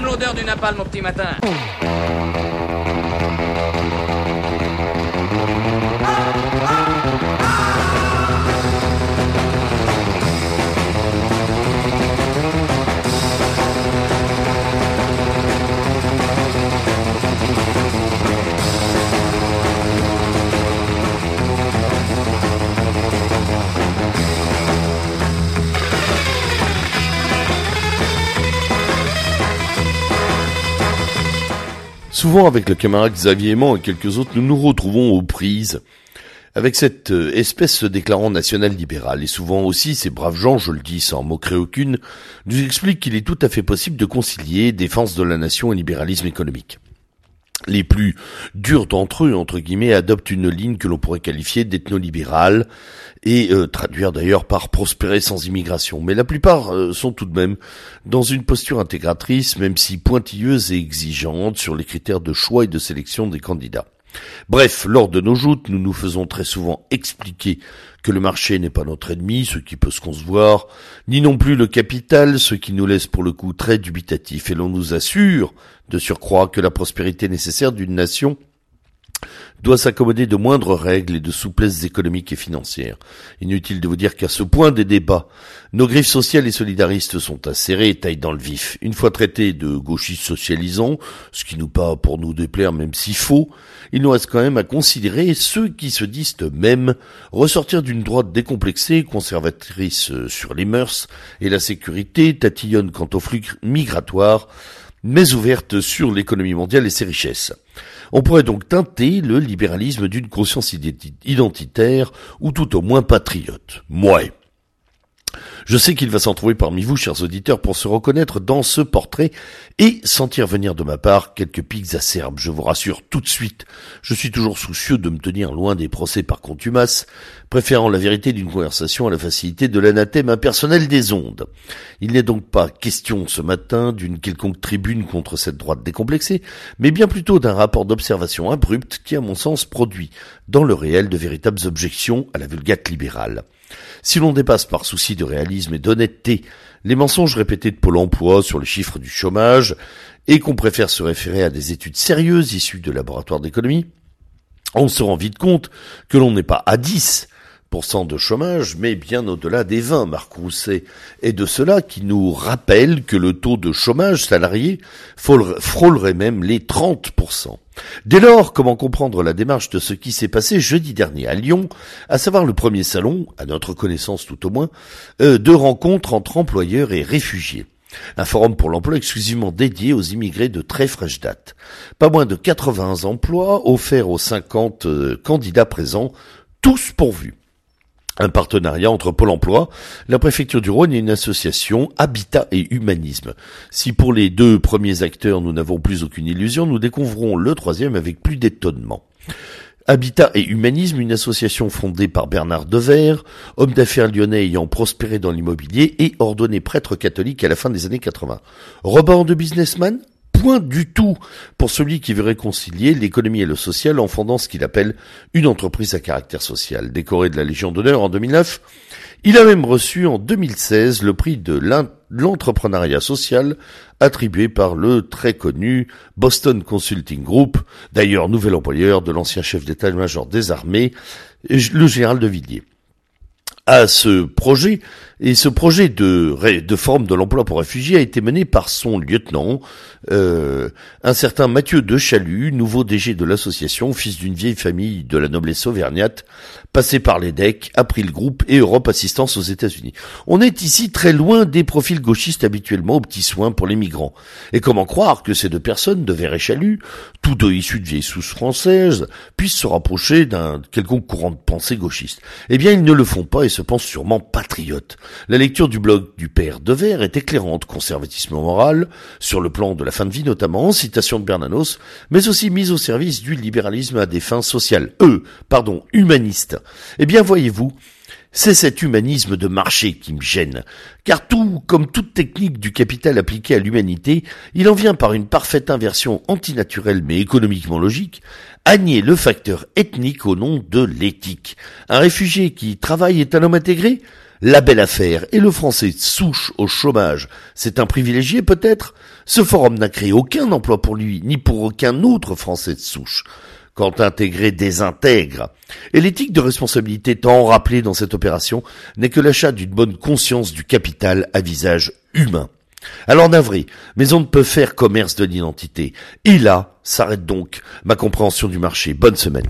même l'odeur du napalm, mon petit matin. Souvent avec le camarade Xavier Aymant et quelques autres, nous nous retrouvons aux prises avec cette espèce se déclarant nationale libérale. Et souvent aussi, ces braves gens, je le dis sans moquerie aucune, nous expliquent qu'il est tout à fait possible de concilier défense de la nation et libéralisme économique. Les plus durs d'entre eux, entre guillemets, adoptent une ligne que l'on pourrait qualifier d'ethno-libérale et traduire d'ailleurs par prospérer sans immigration. Mais la plupart sont tout de même dans une posture intégratrice, même si pointilleuse et exigeante sur les critères de choix et de sélection des candidats. Bref, lors de nos joutes, nous nous faisons très souvent expliquer que le marché n'est pas notre ennemi, ce qui peut se concevoir, ni non plus le capital, ce qui nous laisse pour le coup très dubitatifs. Et l'on nous assure de surcroît que la prospérité nécessaire d'une nation doit s'accommoder de moindres règles et de souplesses économiques et financières. Inutile de vous dire qu'à ce point des débats, nos griffes sociales et solidaristes sont acérées et taillent dans le vif. Une fois traités de gauchistes socialisants, ce qui nous pas pour nous déplaire même si faux, il nous reste quand même à considérer ceux qui se disent eux-mêmes ressortir d'une droite décomplexée, conservatrice sur les mœurs et la sécurité, tatillonne quant aux flux migratoires, mais ouverte sur l'économie mondiale et ses richesses. On pourrait donc teinter le libéralisme d'une conscience identitaire ou tout au moins patriote. Mouais. Je sais qu'il va s'en trouver parmi vous, chers auditeurs, pour se reconnaître dans ce portrait et sentir venir de ma part quelques pics acerbes. Je vous rassure tout de suite, je suis toujours soucieux de me tenir loin des procès par contumace, préférant la vérité d'une conversation à la facilité de l'anathème impersonnel des ondes. Il n'est donc pas question ce matin d'une quelconque tribune contre cette droite décomplexée, mais bien plutôt d'un rapport d'observation abrupte qui, à mon sens, produit dans le réel de véritables objections à la vulgate libérale. Si l'on dépasse par souci de réalisme et d'honnêteté les mensonges répétés de Pôle emploi sur les chiffres du chômage et qu'on préfère se référer à des études sérieuses issues de laboratoires d'économie, on se rend vite compte que l'on n'est pas à 10% de chômage, mais bien au-delà des 20. Marc Rousset est de cela qui nous rappelle que le taux de chômage salarié frôlerait même les 30%. Dès lors, comment comprendre la démarche de ce qui s'est passé jeudi dernier à Lyon, à savoir le premier salon, à notre connaissance tout au moins, de rencontres entre employeurs et réfugiés. Un forum pour l'emploi exclusivement dédié aux immigrés de très fraîche date. Pas moins de 80 emplois offerts aux 50 candidats présents, tous pourvus. Un partenariat entre Pôle emploi, la préfecture du Rhône et une association Habitat et Humanisme. Si pour les deux premiers acteurs nous n'avons plus aucune illusion, nous découvrons le troisième avec plus d'étonnement. Habitat et Humanisme, une association fondée par Bernard Devert, homme d'affaires lyonnais ayant prospéré dans l'immobilier et ordonné prêtre catholique à la fin des années 80. Rebord de businessman ? Point du tout pour celui qui veut réconcilier l'économie et le social en fondant ce qu'il appelle une entreprise à caractère social. Décoré de la Légion d'honneur en 2009, il a même reçu en 2016 le prix de l'entrepreneuriat social attribué par le très connu Boston Consulting Group, d'ailleurs nouvel employeur de l'ancien chef d'état-major des armées, le général de Villiers. À ce projet, et ce projet de forme de l'emploi pour réfugiés a été mené par son lieutenant, un certain Mathieu de Chalut, nouveau DG de l'association, fils d'une vieille famille de la noblesse auvergnate, passé par l'EDEC, a pris le groupe et Europe Assistance aux États-Unis. On est ici très loin des profils gauchistes habituellement aux petits soins pour les migrants. Et comment croire que ces deux personnes, Devers et Chalut, tous deux issus de vieilles sources françaises, puissent se rapprocher d'un quelconque courant de pensée gauchiste? Eh bien, ils ne le font pas et se pensent sûrement patriotes. La lecture du blog du père Devers est éclairante, conservatisme moral, sur le plan de la fin de vie notamment, citation de Bernanos, mais aussi mise au service du libéralisme à des fins sociales, humanistes. Eh bien, voyez-vous, c'est cet humanisme de marché qui me gêne, car tout, comme toute technique du capital appliquée à l'humanité, il en vient par une parfaite inversion antinaturelle mais économiquement logique, à nier le facteur ethnique au nom de l'éthique. Un réfugié qui travaille est un homme intégré ? La belle affaire, et le français souche au chômage, c'est un privilégié peut-être ? Ce forum n'a créé aucun emploi pour lui, ni pour aucun autre Français de souche. Quand intégrer désintègre. Et l'éthique de responsabilité tant rappelée dans cette opération n'est que l'achat d'une bonne conscience du capital à visage humain. Alors navré, mais on ne peut faire commerce de l'identité. Et là, s'arrête donc ma compréhension du marché. Bonne semaine.